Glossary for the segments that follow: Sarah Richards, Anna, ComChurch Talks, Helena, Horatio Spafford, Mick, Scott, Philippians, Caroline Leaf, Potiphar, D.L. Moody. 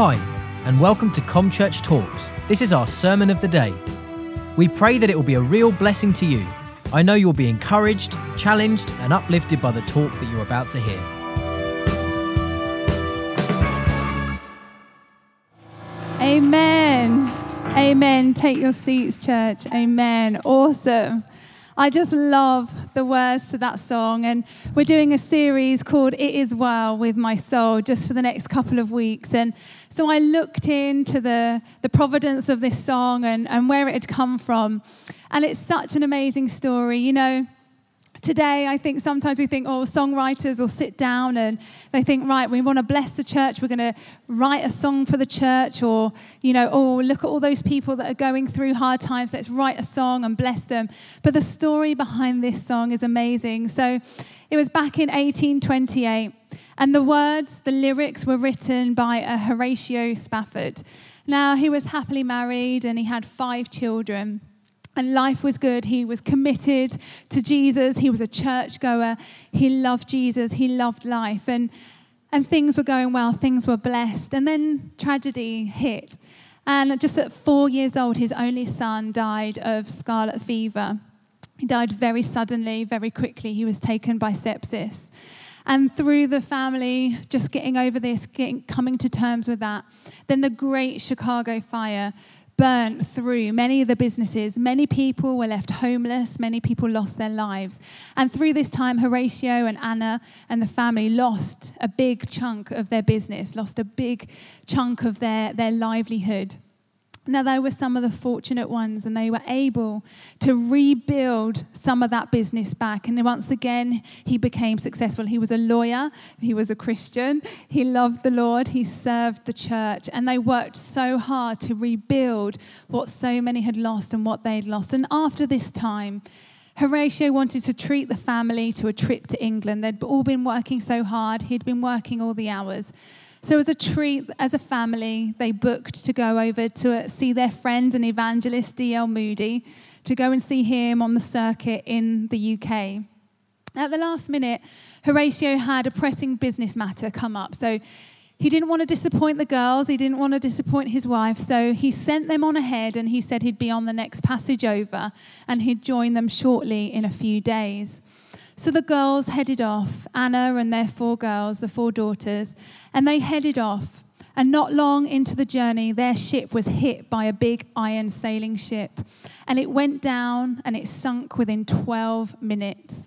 Hi, and welcome to ComChurch Talks. This is our sermon of the day. We pray that it will be a real blessing to you. I know you'll be encouraged, challenged, and uplifted by the talk that you're about to hear. Amen. Amen. Take your seats, church. Amen. Awesome. I just love the words to that song, and we're doing a series called It Is Well With My Soul just for the next couple of weeks. And so I looked into the providence of this song and where it had come from, and it's such an amazing story. You know, today, I think sometimes we think, oh, songwriters will sit down and they think, right, we want to bless the church. We're going to write a song for the church, or, you know, oh, look at all those people that are going through hard times. Let's write a song and bless them. But the story behind this song is amazing. So it was back in 1828, and the lyrics were written by Horatio Spafford. Now, he was happily married and he had 5 children. And life was good. He was committed to Jesus. He was a churchgoer. He loved Jesus. He loved life. And things were going well. Things were blessed. And then tragedy hit. And just at 4 years old, his only son died of scarlet fever. He died very suddenly, very quickly. He was taken by sepsis. And through the family, just getting over this, coming to terms with that, then the Great Chicago Fire burnt through many of the businesses. Many people were left homeless. Many people lost their lives. And through this time, Horatio and Anna and the family lost a big chunk of their business, lost a big chunk of their livelihood. Now, they were some of the fortunate ones, and they were able to rebuild some of that business back. And once again, he became successful. He was a lawyer. He was a Christian. He loved the Lord. He served the church. And they worked so hard to rebuild what so many had lost and what they'd lost. And after this time, Horatio wanted to treat the family to a trip to England. They'd all been working so hard. He'd been working all the hours. So as a treat, as a family, they booked to go over to see their friend and evangelist D.L. Moody, to go and see him on the circuit in the UK. At the last minute, Horatio had a pressing business matter come up. So he didn't want to disappoint the girls. He didn't want to disappoint his wife. So he sent them on ahead, and he said he'd be on the next passage over and he'd join them shortly in a few days. So the girls headed off, Anna and their 4 girls, the 4 daughters, and they headed off. And not long into the journey, their ship was hit by a big iron sailing ship. And it went down and it sunk within 12 minutes.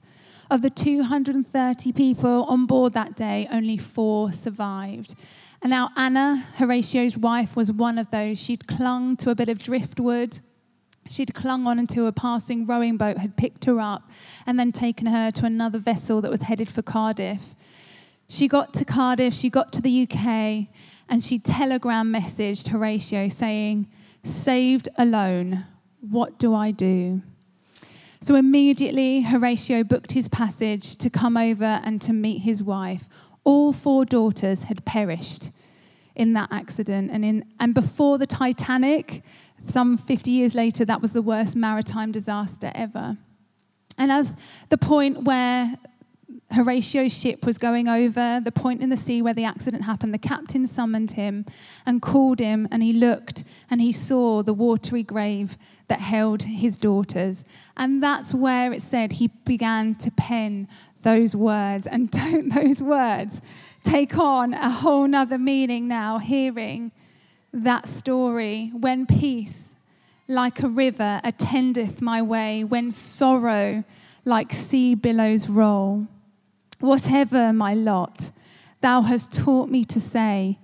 Of the 230 people on board that day, only 4 survived. And now Anna, Horatio's wife, was one of those. She'd clung to a bit of driftwood. She'd clung on until a passing rowing boat had picked her up and then taken her to another vessel that was headed for Cardiff. She got to Cardiff, she got to the UK, and she telegram messaged Horatio saying, "Saved alone, what do I do?" So immediately Horatio booked his passage to come over and to meet his wife. All 4 daughters had perished in that accident, and before the Titanic, some 50 years later, that was the worst maritime disaster ever. And as the point where Horatio's ship was going over, the point in the sea where the accident happened, the captain summoned him and called him, and he looked and he saw the watery grave that held his daughters. And that's where it said he began to pen those words. And don't those words take on a whole nother meaning now, hearing that story? When peace, like a river, attendeth my way, when sorrow, like sea billows roll, whatever my lot, thou hast taught me to say,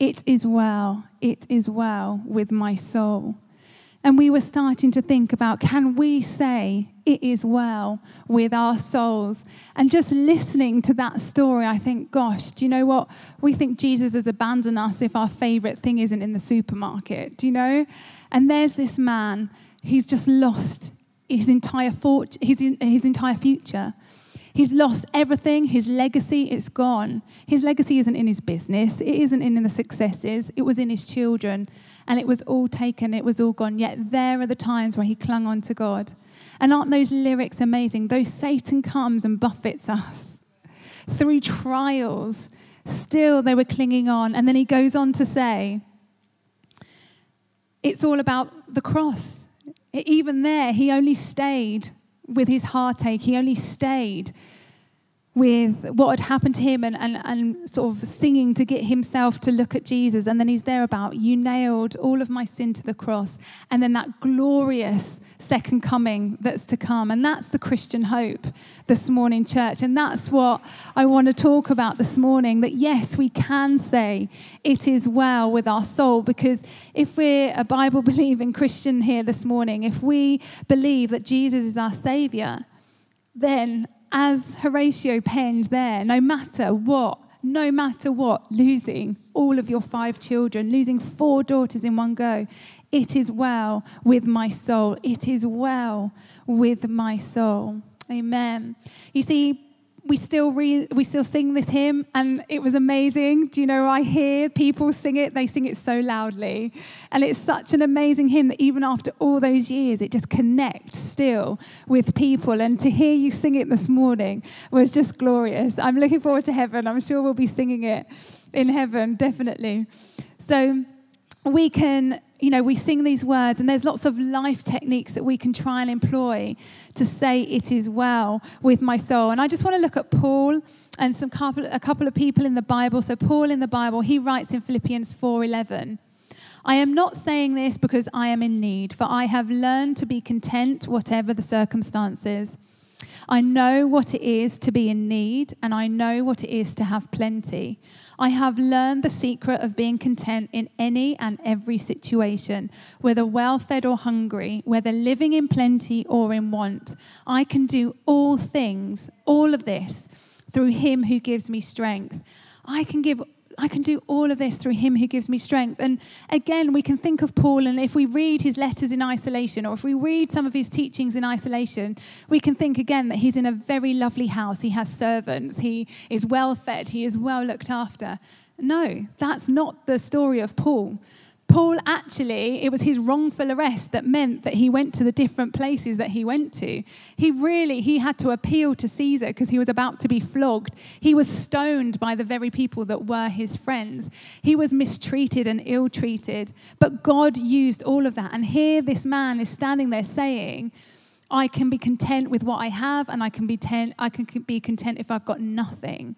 it is well with my soul. And we were starting to think about, can we say it is well with our souls? And just listening to that story, I think, gosh, do you know what? We think Jesus has abandoned us if our favourite thing isn't in the supermarket, do you know? And there's this man, he's just lost his entire future. He's lost everything. His legacy is gone. His legacy isn't in his business. It isn't in the successes. It was in his children. And it was all taken. It was all gone. Yet there are the times where he clung on to God. And aren't those lyrics amazing? Though Satan comes and buffets us through trials, Still, they were clinging on. And then he goes on to say, it's all about the cross. Even there, he only stayed with his heartache. He only stayed with what had happened to him and sort of singing to get himself to look at Jesus. And then he's there about, you nailed all of my sin to the cross. And then that glorious second coming that's to come. And that's the Christian hope this morning, church. And that's what I want to talk about this morning, that yes, we can say it is well with our soul. Because if we're a Bible-believing Christian here this morning, if we believe that Jesus is our Savior, then as Horatio penned there, no matter what, losing all of your 5 children, losing 4 daughters in one go, it is well with my soul. It is well with my soul. Amen. You see, we still sing this hymn, and it was amazing. Do you know, I hear people sing it. They sing it so loudly. And it's such an amazing hymn that even after all those years, it just connects still with people. And to hear you sing it this morning was just glorious. I'm looking forward to heaven. I'm sure we'll be singing it in heaven, definitely. So we can, you know, we sing these words, and there's lots of life techniques that we can try and employ to say it is well with my soul. And I just want to look at Paul and a couple of people in the Bible. So Paul in the Bible, he writes in Philippians 4:11, I am not saying this because I am in need, for I have learned to be content whatever the circumstances. I know what it is to be in need, and I know what it is to have plenty. I have learned the secret of being content in any and every situation, whether well-fed or hungry, whether living in plenty or in want. I can do all things, all of this, through him who gives me strength. I can do all of this through him who gives me strength. And again, we can think of Paul, and if we read his letters in isolation, or if we read some of his teachings in isolation, we can think again that he's in a very lovely house. He has servants. He is well fed. He is well looked after. No, that's not the story of Paul. Paul actually, it was his wrongful arrest that meant that he went to the different places that he went to. He had to appeal to Caesar because he was about to be flogged. He was stoned by the very people that were his friends. He was mistreated and ill-treated. But God used all of that. And here this man is standing there saying, I can be content with what I have, and I can be content if I've got nothing.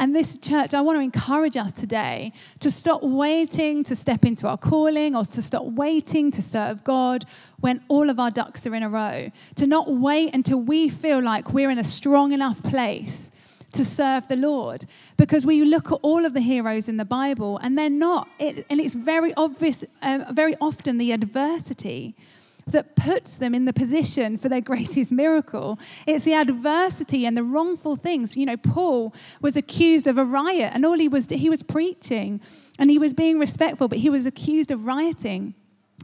And this church, I want to encourage us today to stop waiting to step into our calling, or to stop waiting to serve God when all of our ducks are in a row. To not wait until we feel like we're in a strong enough place to serve the Lord. Because we look at all of the heroes in the Bible, and they're not. And it's very obvious, very often the adversity that puts them in the position for their greatest miracle. It's the adversity and the wrongful things. You know, Paul was accused of a riot, and all he was preaching, and he was being respectful, but he was accused of rioting.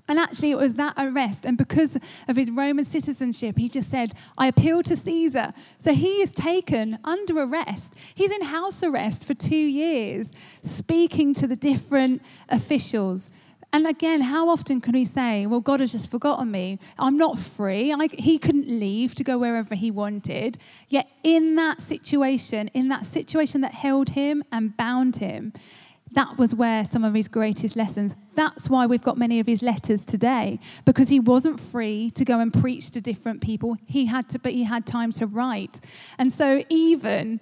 And actually, it was that arrest, and because of his Roman citizenship, he just said, I appeal to Caesar. So he is taken under arrest. He's in house arrest for 2 years, speaking to the different officials. And again, how often can we say, well, God has just forgotten me. I'm not free. He couldn't leave to go wherever he wanted. Yet in that situation that held him and bound him, that was where some of his greatest lessons. That's why we've got many of his letters today, because he wasn't free to go and preach to different people. But he had time to write. And so even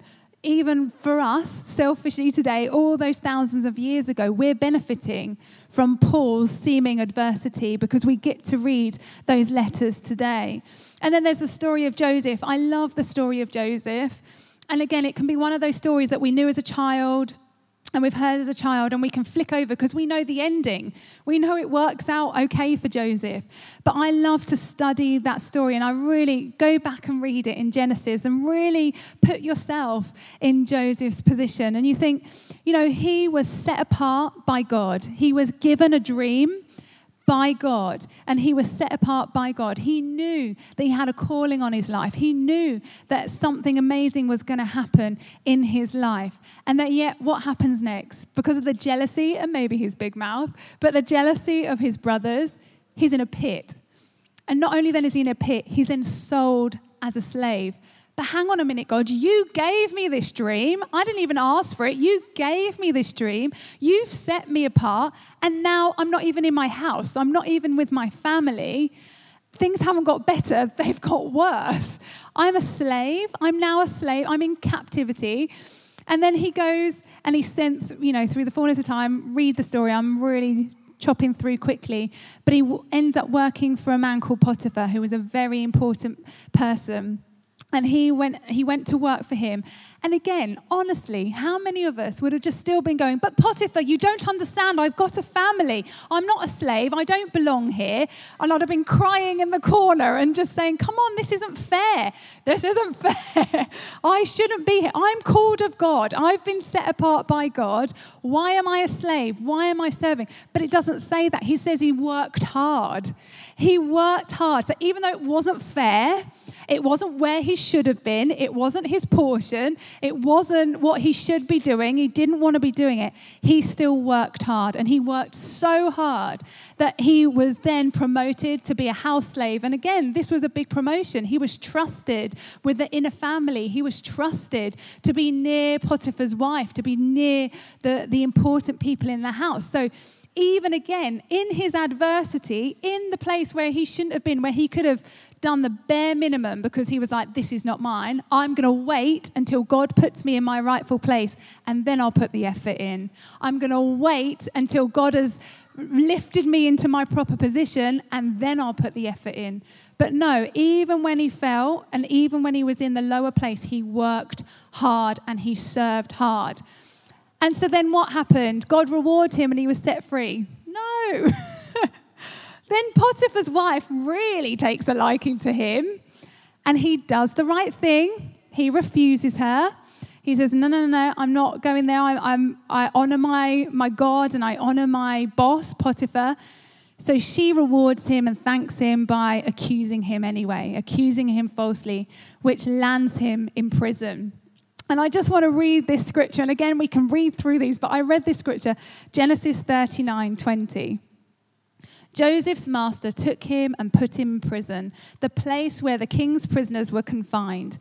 for us, selfishly today, all those thousands of years ago, we're benefiting from Paul's seeming adversity because we get to read those letters today. And then there's the story of Joseph. I love the story of Joseph. And again, it can be one of those stories that we knew as a child, and we've heard as a child, and we can flick over because we know the ending. We know it works out okay for Joseph. But I love to study that story, and I really go back and read it in Genesis and really put yourself in Joseph's position. And you think, you know, he was set apart by God. He was given a dream by God, and he was set apart by God. He knew that he had a calling on his life. He knew that something amazing was going to happen in his life. And that yet, what happens next? Because of the jealousy, and maybe his big mouth, but the jealousy of his brothers, he's in a pit. And not only then is he in a pit, he's then sold as a slave. But hang on a minute, God, you gave me this dream. I didn't even ask for it. You gave me this dream. You've set me apart. And now I'm not even in my house. I'm not even with my family. Things haven't got better. They've got worse. I'm a slave. I'm now a slave. I'm in captivity. And then he goes and he sent, through the fullness of time, read the story. I'm really chopping through quickly. But he ends up working for a man called Potiphar, who was a very important person. And he went to work for him. And again, honestly, how many of us would have just still been going, but Potiphar, you don't understand. I've got a family. I'm not a slave. I don't belong here. And I'd have been crying in the corner and just saying, come on, this isn't fair. This isn't fair. I shouldn't be here. I'm called of God. I've been set apart by God. Why am I a slave? Why am I serving? But it doesn't say that. He says he worked hard. He worked hard. So even though it wasn't fair, it wasn't where he should have been. It wasn't his portion. It wasn't what he should be doing. He didn't want to be doing it. He still worked hard. And he worked so hard that he was then promoted to be a house slave. And again, this was a big promotion. He was trusted with the inner family. He was trusted to be near Potiphar's wife, to be near the important people in the house. So even again, in his adversity, in the place where he shouldn't have been, where he could have done the bare minimum because he was like, this is not mine. I'm going to wait until God puts me in my rightful place and then I'll put the effort in. I'm going to wait until God has lifted me into my proper position and then I'll put the effort in. But no, even when he fell and even when he was in the lower place, he worked hard and he served hard. And so then what happened? God rewarded him and he was set free. No. Then Potiphar's wife really takes a liking to him and he does the right thing. He refuses her. He says, no, I'm not going there. I honor my God and I honor my boss, Potiphar. So she rewards him and thanks him by accusing him anyway, accusing him falsely, which lands him in prison. And I just want to read this scripture. And again, we can read through these, but I read this scripture, Genesis 39:20. Joseph's master took him and put him in prison, the place where the king's prisoners were confined.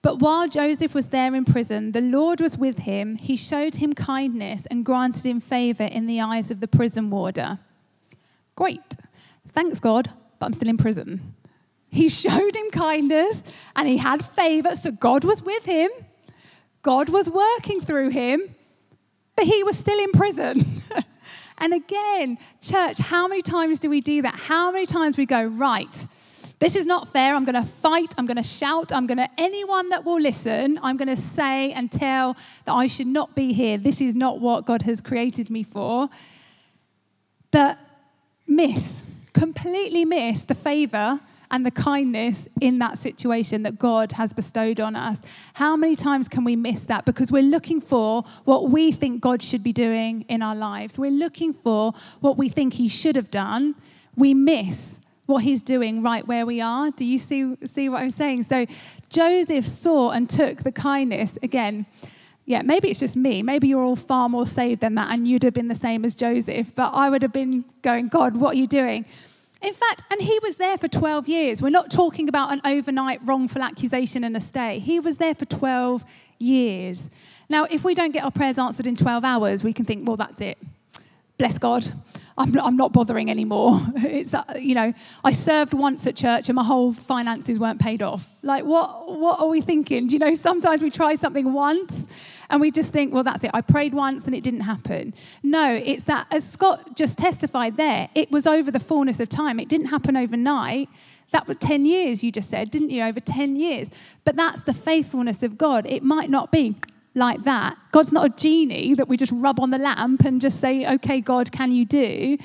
But while Joseph was there in prison, the Lord was with him. He showed him kindness and granted him favor in the eyes of the prison warder. Great. Thanks, God, but I'm still in prison. He showed him kindness and he had favor, so God was with him. God was working through him, but he was still in prison. And again, church, how many times do we do that? How many times we go, right, this is not fair. I'm going to fight. I'm going to shout. Anyone that will listen, I'm going to say and tell that I should not be here. This is not what God has created me for. But completely miss the favor and the kindness in that situation that God has bestowed on us. How many times can we miss that? Because we're looking for what we think God should be doing in our lives. We're looking for what we think he should have done. We miss what he's doing right where we are. Do you see what I'm saying? So Joseph saw and took the kindness. Again, yeah, maybe it's just me. Maybe you're all far more saved than that and you'd have been the same as Joseph. But I would have been going, God, what are you doing? In fact, and he was there for 12 years. We're not talking about an overnight wrongful accusation and a stay. He was there for 12 years. Now, if we don't get our prayers answered in 12 hours, we can think, well, that's it. Bless God. I'm not bothering anymore. It's, I served once at church and my whole finances weren't paid off. Like, what are we thinking? Do you know, sometimes we try something once and we just think, well, that's it. I prayed once and it didn't happen. No, it's that, as Scott just testified there, it was over the fullness of time. It didn't happen overnight. That was 10 years, you just said, didn't you? Over 10 years. But that's the faithfulness of God. It might not be like that. God's not a genie that we just rub on the lamp and just say, okay, God, can you do?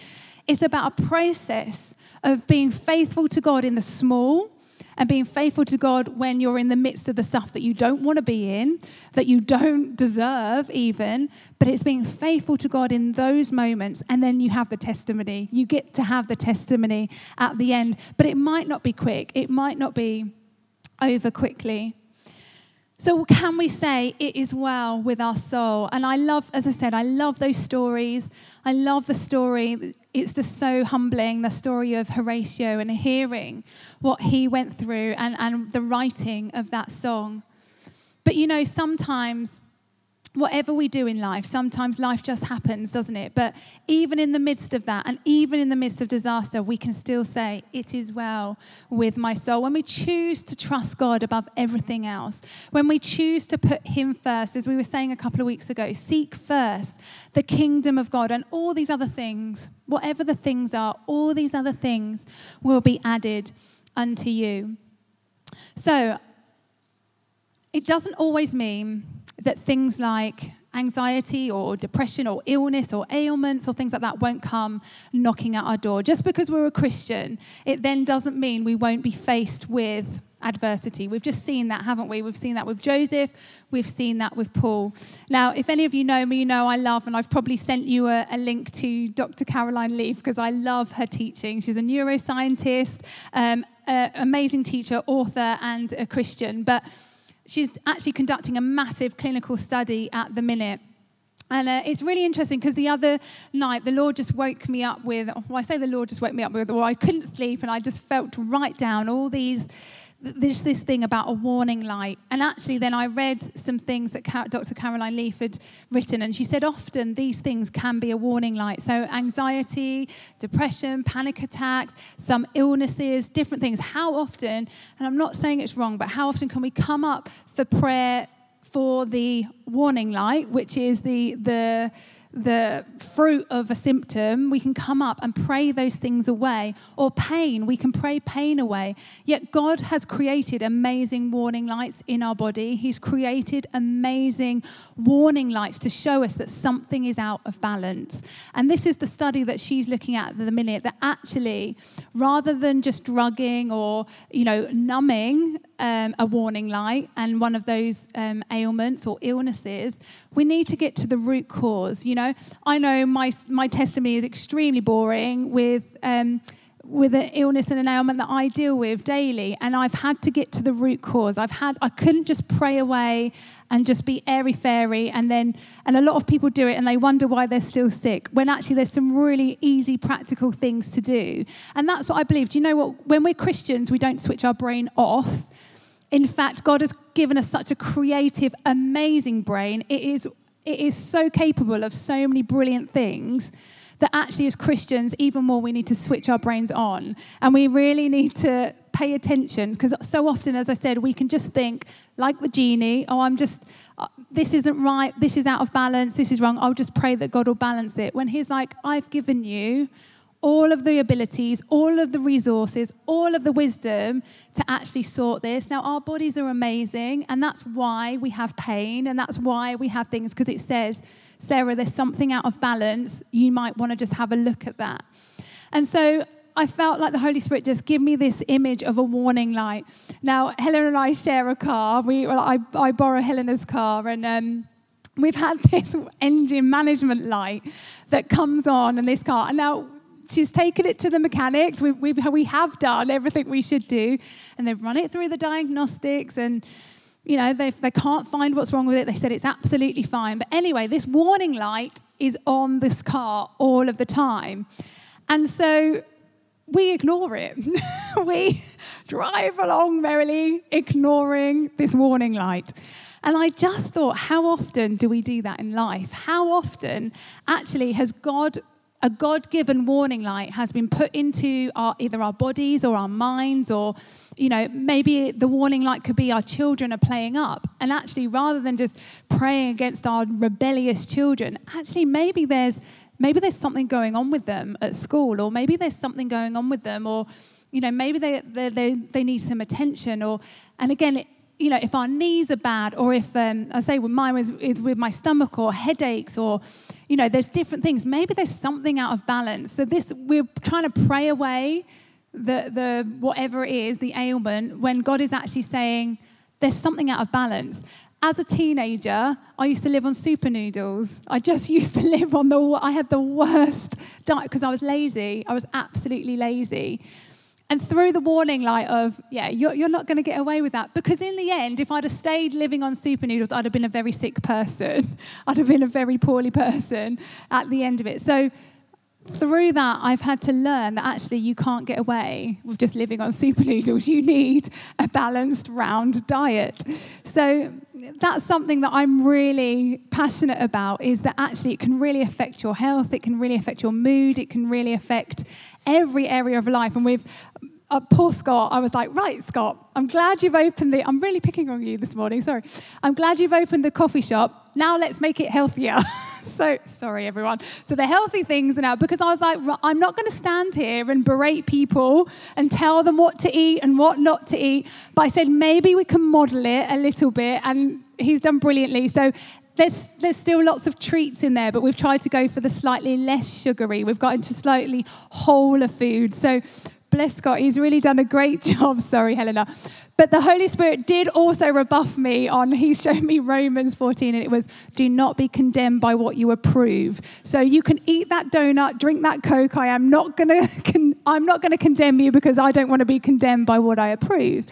It's about a process of being faithful to God in the small, and being faithful to God when you're in the midst of the stuff that you don't want to be in, that you don't deserve even, but it's being faithful to God in those moments, and then you have the testimony. You get to have the testimony at the end, but it might not be quick. It might not be over quickly. So can we say, it is well with our soul? And I love, as I said, I love those stories. I love the story. It's just so humbling, the story of Horatio and hearing what he went through and the writing of that song. But, you know, sometimes, whatever we do in life, sometimes life just happens, doesn't it? But even in the midst of that, and even in the midst of disaster, we can still say, it is well with my soul. When we choose to trust God above everything else, when we choose to put him first, as we were saying a couple of weeks ago, seek first the kingdom of God, and all these other things, whatever the things are, all these other things will be added unto you. So it doesn't always mean that things like anxiety or depression or illness or ailments or things like that won't come knocking at our door. Just because we're a Christian, it then doesn't mean we won't be faced with adversity. We've just seen that, haven't we? We've seen that with Joseph. We've seen that with Paul. Now, if any of you know me, you know I love, and I've probably sent you a link to Dr. Caroline Leaf, because I love her teaching. She's a neuroscientist, amazing teacher, author, and a Christian. But she's actually conducting a massive clinical study at the minute. And it's really interesting, because the other night, the Lord just woke me up with, well, I say the Lord just woke me up with, well, I couldn't sleep, and I just felt to write down all these, this thing about a warning light. And actually, then I read some things that Dr. Caroline Leaf had written, and she said often these things can be a warning light. So anxiety, depression, panic attacks, some illnesses, different things. How often, and I'm not saying it's wrong, but how often can we come up for prayer for the warning light, which is the fruit of a symptom? We can come up and pray those things away. Or pain, we can pray pain away. Yet God has created amazing warning lights in our body. He's created amazing warning lights to show us that something is out of balance. And this is the study that she's looking at the minute, that actually, rather than just drugging or, you know, numbing a warning light and one of those ailments or illnesses, we need to get to the root cause. You know, I know my testimony is extremely boring with an illness and an ailment that I deal with daily, and I've had to get to the root cause. I couldn't just pray away and just be airy-fairy, and a lot of people do it, and they wonder why they're still sick, when actually there's some really easy, practical things to do. And that's what I believe. Do you know what? When we're Christians, we don't switch our brain off. In fact, God has given us such a creative, amazing brain. It is so capable of so many brilliant things that actually, as Christians, even more we need to switch our brains on. And we really need to pay attention, because so often, as I said, we can just think, like the genie, oh, this isn't right, this is out of balance, this is wrong, I'll just pray that God will balance it. When he's like, I've given you all of the abilities, all of the resources, all of the wisdom to actually sort this. Now, our bodies are amazing, and that's why we have pain, and that's why we have things, because it says, Sarah, there's something out of balance. You might want to just have a look at that. And so I felt like the Holy Spirit just give me this image of a warning light. Now, Helena and I share a car. I borrow Helena's car, and we've had this engine management light that comes on in this car. And now, she's taken it to the mechanics. We have done everything we should do. And they've run it through the diagnostics. And, you know, they can't find what's wrong with it. They said it's absolutely fine. But anyway, this warning light is on this car all of the time. And so we ignore it. We drive along merrily, ignoring this warning light. And I just thought, how often do we do that in life? How often actually has a God-given warning light has been put into either our bodies or our minds, or, you know, maybe the warning light could be our children are playing up. And actually, rather than just praying against our rebellious children, actually maybe there's something going on with them at school, or maybe there's something going on with them, or, you know, maybe they need some attention. Or, and again, you know, if our knees are bad, or if I say with mine was with my stomach, or headaches, or, you know, there's different things. Maybe there's something out of balance. So we're trying to pray away the whatever it is, the ailment, when God is actually saying there's something out of balance. As a teenager, I used to live on super noodles. I just used to live on I had the worst diet because I was lazy. I was absolutely lazy. And through the warning light of, yeah, you're not going to get away with that. Because in the end, if I'd have stayed living on super noodles, I'd have been a very sick person. I'd have been a very poorly person at the end of it. So through that, I've had to learn that actually you can't get away with just living on super noodles. You need a balanced, round diet. So that's something that I'm really passionate about, is that actually it can really affect your health, it can really affect your mood, it can really affect every area of life. And with poor Scott, I was like, right, Scott, I'm really picking on you this morning, sorry. I'm glad you've opened the coffee shop. Now let's make it healthier. So, sorry, everyone. So the healthy things are now, because I was like, I'm not going to stand here and berate people and tell them what to eat and what not to eat. But I said, maybe we can model it a little bit. And he's done brilliantly. So there's still lots of treats in there, but we've tried to go for the slightly less sugary. We've got into slightly wholer food. So bless Scott, he's really done a great job. Sorry, Helena. But the Holy Spirit did also rebuff me on, he showed me Romans 14, and it was, do not be condemned by what you approve. So you can eat that donut, drink that Coke. I'm not going to condemn you, because I don't want to be condemned by what I approve.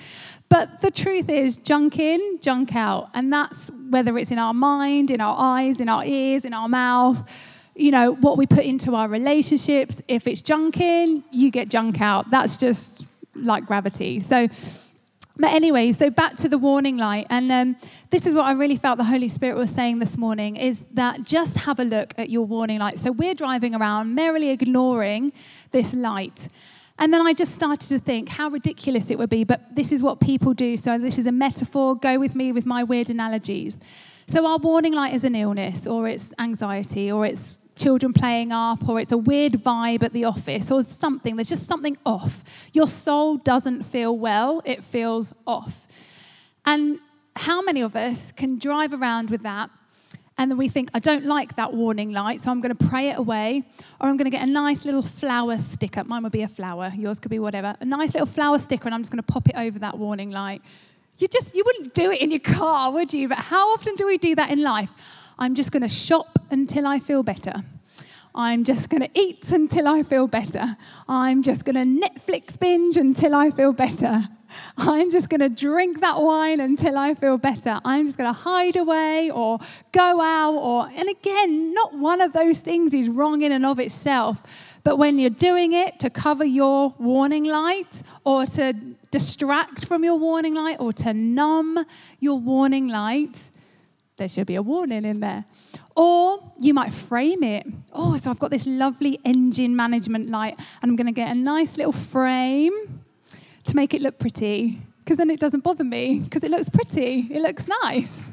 But the truth is, junk in, junk out. And that's whether it's in our mind, in our eyes, in our ears, in our mouth, you know, what we put into our relationships. If it's junk in, you get junk out. That's just like gravity. But anyway, so back to the warning light. And this is what I really felt the Holy Spirit was saying this morning, is that just have a look at your warning light. So we're driving around, merrily ignoring this light. And then I just started to think how ridiculous it would be, but this is what people do. So this is a metaphor. Go with me with my weird analogies. So our warning light is an illness, or it's anxiety, or it's children playing up, or it's a weird vibe at the office, or something. There's just something off. Your soul doesn't feel well, it feels off. And how many of us can drive around with that, and then we think, I don't like that warning light, so I'm going to pray it away, or I'm going to get a nice little flower sticker. Mine would be a flower, yours could be whatever. A nice little flower sticker, and I'm just going to pop it over that warning light. You wouldn't do it in your car, would you? But how often do we do that in life? I'm just going to shop until I feel better. I'm just going to eat until I feel better. I'm just going to Netflix binge until I feel better. I'm just going to drink that wine until I feel better. I'm just going to hide away or go out. And again, not one of those things is wrong in and of itself. But when you're doing it to cover your warning light, or to distract from your warning light, or to numb your warning light, there should be a warning in there. Or you might frame it. Oh, so I've got this lovely engine management light, and I'm going to get a nice little frame to make it look pretty, because then it doesn't bother me, because it looks pretty. It looks nice.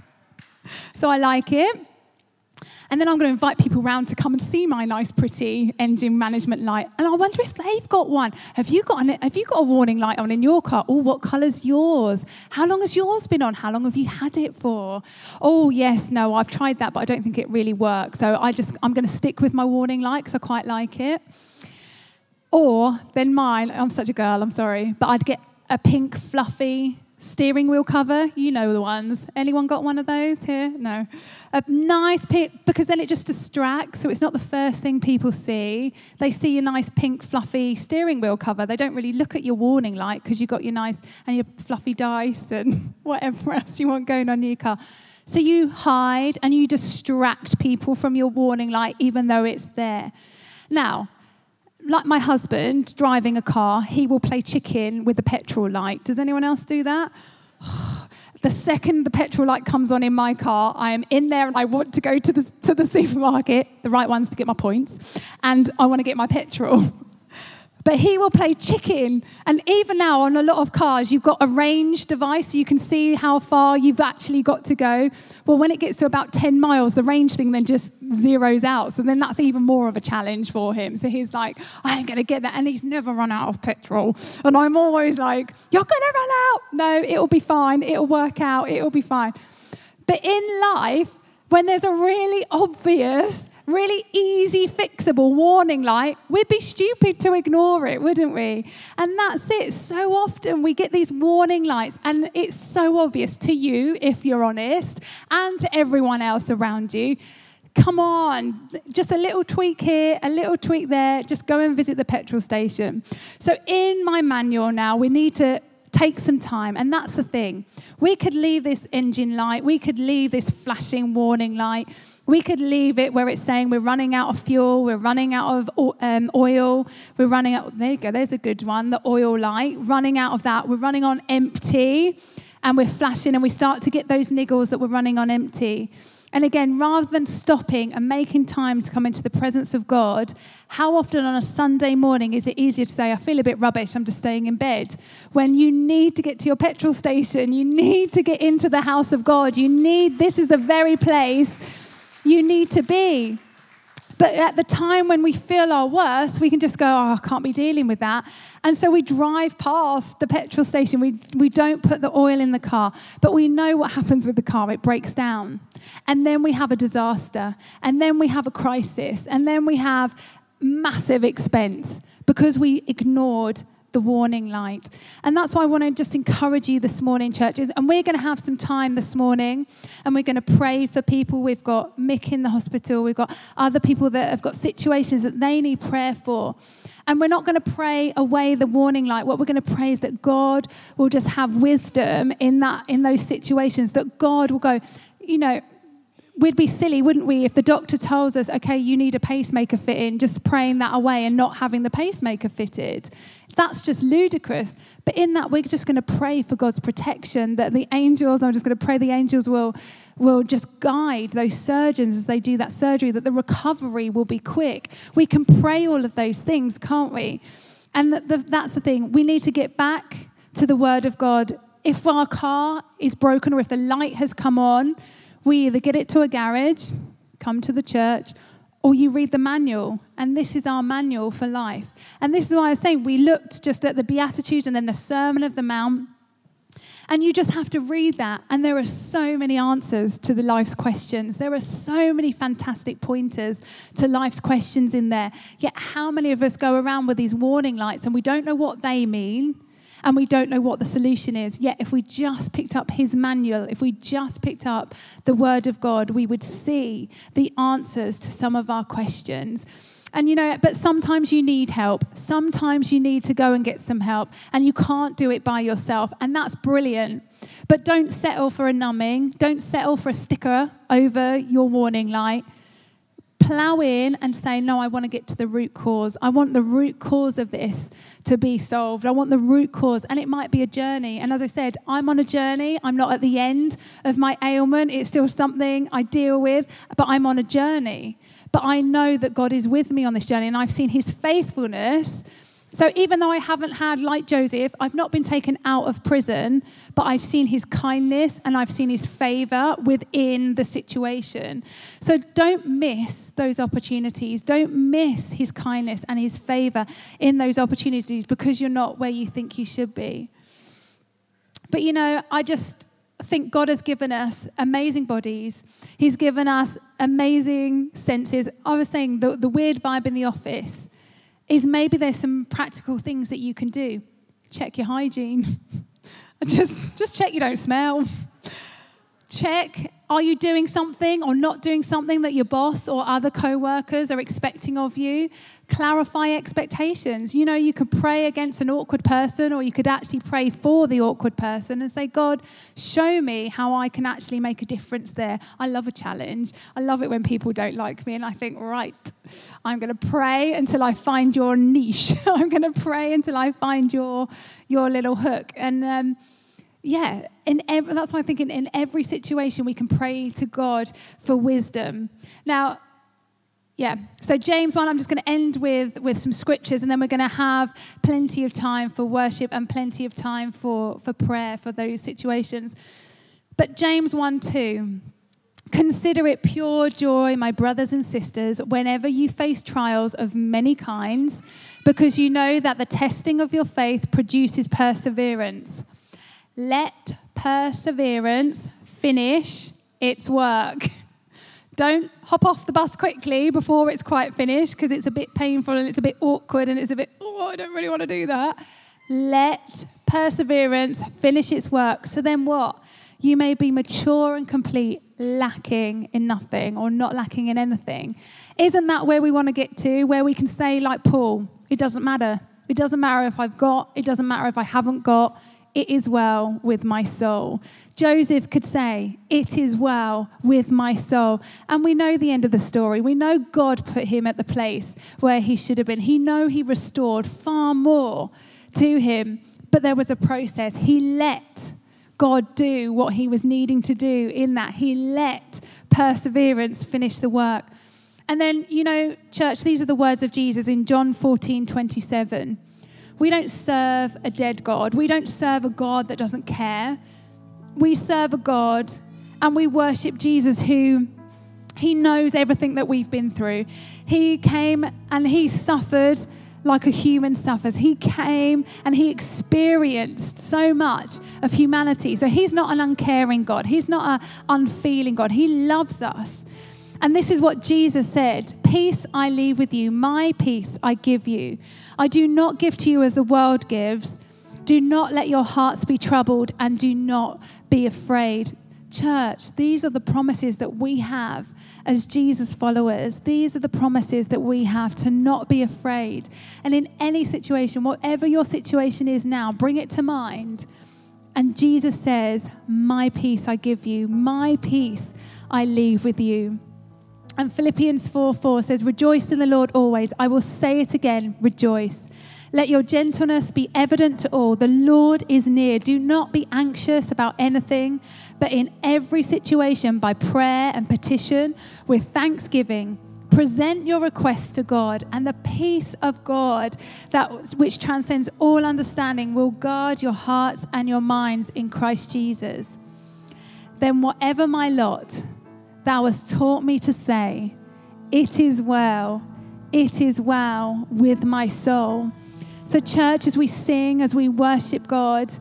So I like it. And then I'm going to invite people round to come and see my nice, pretty engine management light. And I wonder if they've got one. Have you got a warning light on in your car? Oh, what colour's yours? How long has yours been on? How long have you had it for? Oh, yes, no, I've tried that, but I don't think it really works. So I'm going to stick with my warning light because I quite like it. Or then mine, I'm such a girl, I'm sorry, but I'd get a pink, fluffy steering wheel cover, you know the ones. Anyone got one of those here? No. A nice pink, because then it just distracts, so it's not the first thing people see. They see your nice pink fluffy steering wheel cover. They don't really look at your warning light, because you've got your nice and your fluffy dice and whatever else you want going on in your car. So you hide and you distract people from your warning light, even though it's there. Now, like my husband driving a car, he will play chicken with the petrol light. Does anyone else do that? The second the petrol light comes on in my car, I am in there and I want to go to the supermarket, the right ones to get my points, and I want to get my petrol. But he will play chicken. And even now on a lot of cars, you've got a range device. So you can see how far you've actually got to go. Well, when it gets to about 10 miles, the range thing then just zeroes out. So then that's even more of a challenge for him. So he's like, I ain't going to get that. And he's never run out of petrol. And I'm always like, you're going to run out. No, it'll be fine. It'll work out. It'll be fine. But in life, when there's a really obvious, really easy, fixable warning light, we'd be stupid to ignore it, wouldn't we? And that's it. So often we get these warning lights, and it's so obvious to you, if you're honest, and to everyone else around you, come on, just a little tweak here, a little tweak there, just go and visit the petrol station. So in my manual now, we need to take some time, and that's the thing. We could leave this engine light, we could leave this flashing warning light, we could leave it where it's saying we're running out of fuel, we're running out of oil, we're running out, there you go, there's a good one, the oil light, running out of that, we're running on empty, and we're flashing, and we start to get those niggles that we're running on empty. And again, rather than stopping and making time to come into the presence of God, how often on a Sunday morning is it easier to say, I feel a bit rubbish, I'm just staying in bed? When you need to get to your petrol station, you need to get into the house of God, this is the very place you need to be. But at the time when we feel our worst, we can just go, oh, I can't be dealing with that. And so we drive past the petrol station. We don't put the oil in the car. But we know what happens with the car. It breaks down. And then we have a disaster. And then we have a crisis. And then we have massive expense because we ignored the warning light. And that's why I want to just encourage you this morning, churches. And we're going to have some time this morning, and we're going to pray for people. We've got Mick in the hospital. We've got other people that have got situations that they need prayer for. And we're not going to pray away the warning light. What we're going to pray is that God will just have wisdom in those situations, that God will go, we'd be silly, wouldn't we, if the doctor tells us, okay, you need a pacemaker fit in, just praying that away and not having the pacemaker fitted. That's just ludicrous. But in that, we're just going to pray for God's protection, that the angels, I'm just going to pray the angels will just guide those surgeons as they do that surgery, that the recovery will be quick. We can pray all of those things, can't we? And that's the thing. We need to get back to the Word of God. If our car is broken or if the light has come on, we either get it to a garage, come to the church, or you read the manual. And this is our manual for life. And this is why I was saying we looked just at the Beatitudes and then the Sermon of the Mount. And you just have to read that. And there are so many answers to the life's questions. There are so many fantastic pointers to life's questions in there. Yet how many of us go around with these warning lights and we don't know what they mean? And we don't know what the solution is. Yet if we just picked up his manual, if we just picked up the Word of God, we would see the answers to some of our questions. And but sometimes you need help. Sometimes you need to go and get some help. And you can't do it by yourself. And that's brilliant. But don't settle for a numbing. Don't settle for a sticker over your warning light. Plow in and say, no, I want to get to the root cause. I want the root cause of this to be solved. I want the root cause. And it might be a journey. And as I said, I'm on a journey. I'm not at the end of my ailment. It's still something I deal with, but I'm on a journey. But I know that God is with me on this journey, and I've seen his faithfulness. So even though I haven't had, like Joseph, I've not been taken out of prison, but I've seen his kindness and I've seen his favor within the situation. So don't miss those opportunities. Don't miss his kindness and his favor in those opportunities because you're not where you think you should be. But, I just think God has given us amazing bodies. He's given us amazing senses. I was saying the weird vibe in the office is maybe there's some practical things that you can do. Check your hygiene. Just check you don't smell. Check, are you doing something or not doing something that your boss or other co-workers are expecting of you? Clarify expectations. You could pray against an awkward person, or you could actually pray for the awkward person and say, God, show me how I can actually make a difference there. I love a challenge. I love it when people don't like me and I think, right, I'm going to pray until I find your niche. I'm going to pray until I find your little hook. And that's why I think in every situation we can pray to God for wisdom. Now, so James 1, I'm just going to end with some scriptures, and then we're going to have plenty of time for worship and plenty of time for prayer for those situations. But James 1:2, consider it pure joy, my brothers and sisters, whenever you face trials of many kinds, because you know that the testing of your faith produces perseverance. Let perseverance finish its work. Don't hop off the bus quickly before it's quite finished, because it's a bit painful and it's a bit awkward and it's a bit, I don't really want to do that. Let perseverance finish its work. So then what? You may be mature and complete, lacking in nothing or not lacking in anything. Isn't that where we want to get to, where we can say, like Paul, it doesn't matter. It doesn't matter if I've got, it doesn't matter if I haven't got, it is well with my soul. Joseph could say, it is well with my soul. And we know the end of the story. We know God put him at the place where he should have been. He restored far more to him, but there was a process. He let God do what he was needing to do in that. He let perseverance finish the work. And then, church, these are the words of Jesus in John 14:27. We don't serve a dead God. We don't serve a God that doesn't care. We serve a God and we worship Jesus, who he knows everything that we've been through. He came and he suffered like a human suffers. He came and he experienced so much of humanity. So he's not an uncaring God. He's not an unfeeling God. He loves us. And this is what Jesus said, peace I leave with you, my peace I give you. I do not give to you as the world gives. Do not let your hearts be troubled and do not be afraid. Church, these are the promises that we have as Jesus followers. These are the promises that we have to not be afraid. And in any situation, whatever your situation is now, bring it to mind. And Jesus says, my peace I give you, my peace I leave with you. And Philippians 4:4 says, rejoice in the Lord always. I will say it again, rejoice. Let your gentleness be evident to all. The Lord is near. Do not be anxious about anything, but in every situation, by prayer and petition, with thanksgiving, present your requests to God, and the peace of God, that which transcends all understanding, will guard your hearts and your minds in Christ Jesus. Then whatever my lot, thou hast taught me to say, it is well with my soul. So church, as we sing, as we worship God,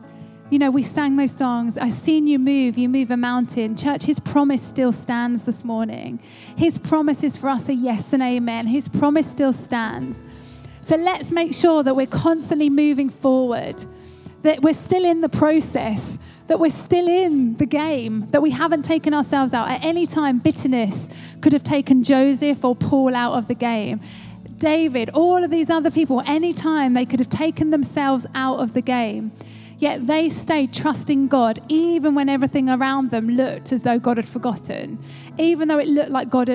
we sang those songs, I've seen you move a mountain. Church, his promise still stands this morning. His promises for us are yes and amen. His promise still stands. So let's make sure that we're constantly moving forward, that we're still in the process, that we're still in the game, that we haven't taken ourselves out. At any time, bitterness could have taken Joseph or Paul out of the game. David, all of these other people, any time they could have taken themselves out of the game. Yet they stayed trusting God, even when everything around them looked as though God had forgotten, even though it looked like God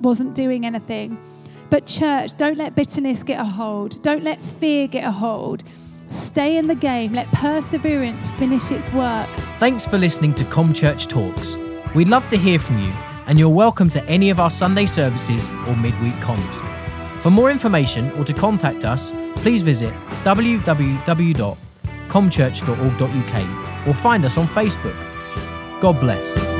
wasn't doing anything. But church, don't let bitterness get a hold. Don't let fear get a hold. Stay in the game. Let perseverance finish its work. Thanks for listening to ComChurch Talks. We'd love to hear from you, and you're welcome to any of our Sunday services or midweek comms. For more information or to contact us, please visit www.comchurch.org.uk or find us on Facebook. God bless.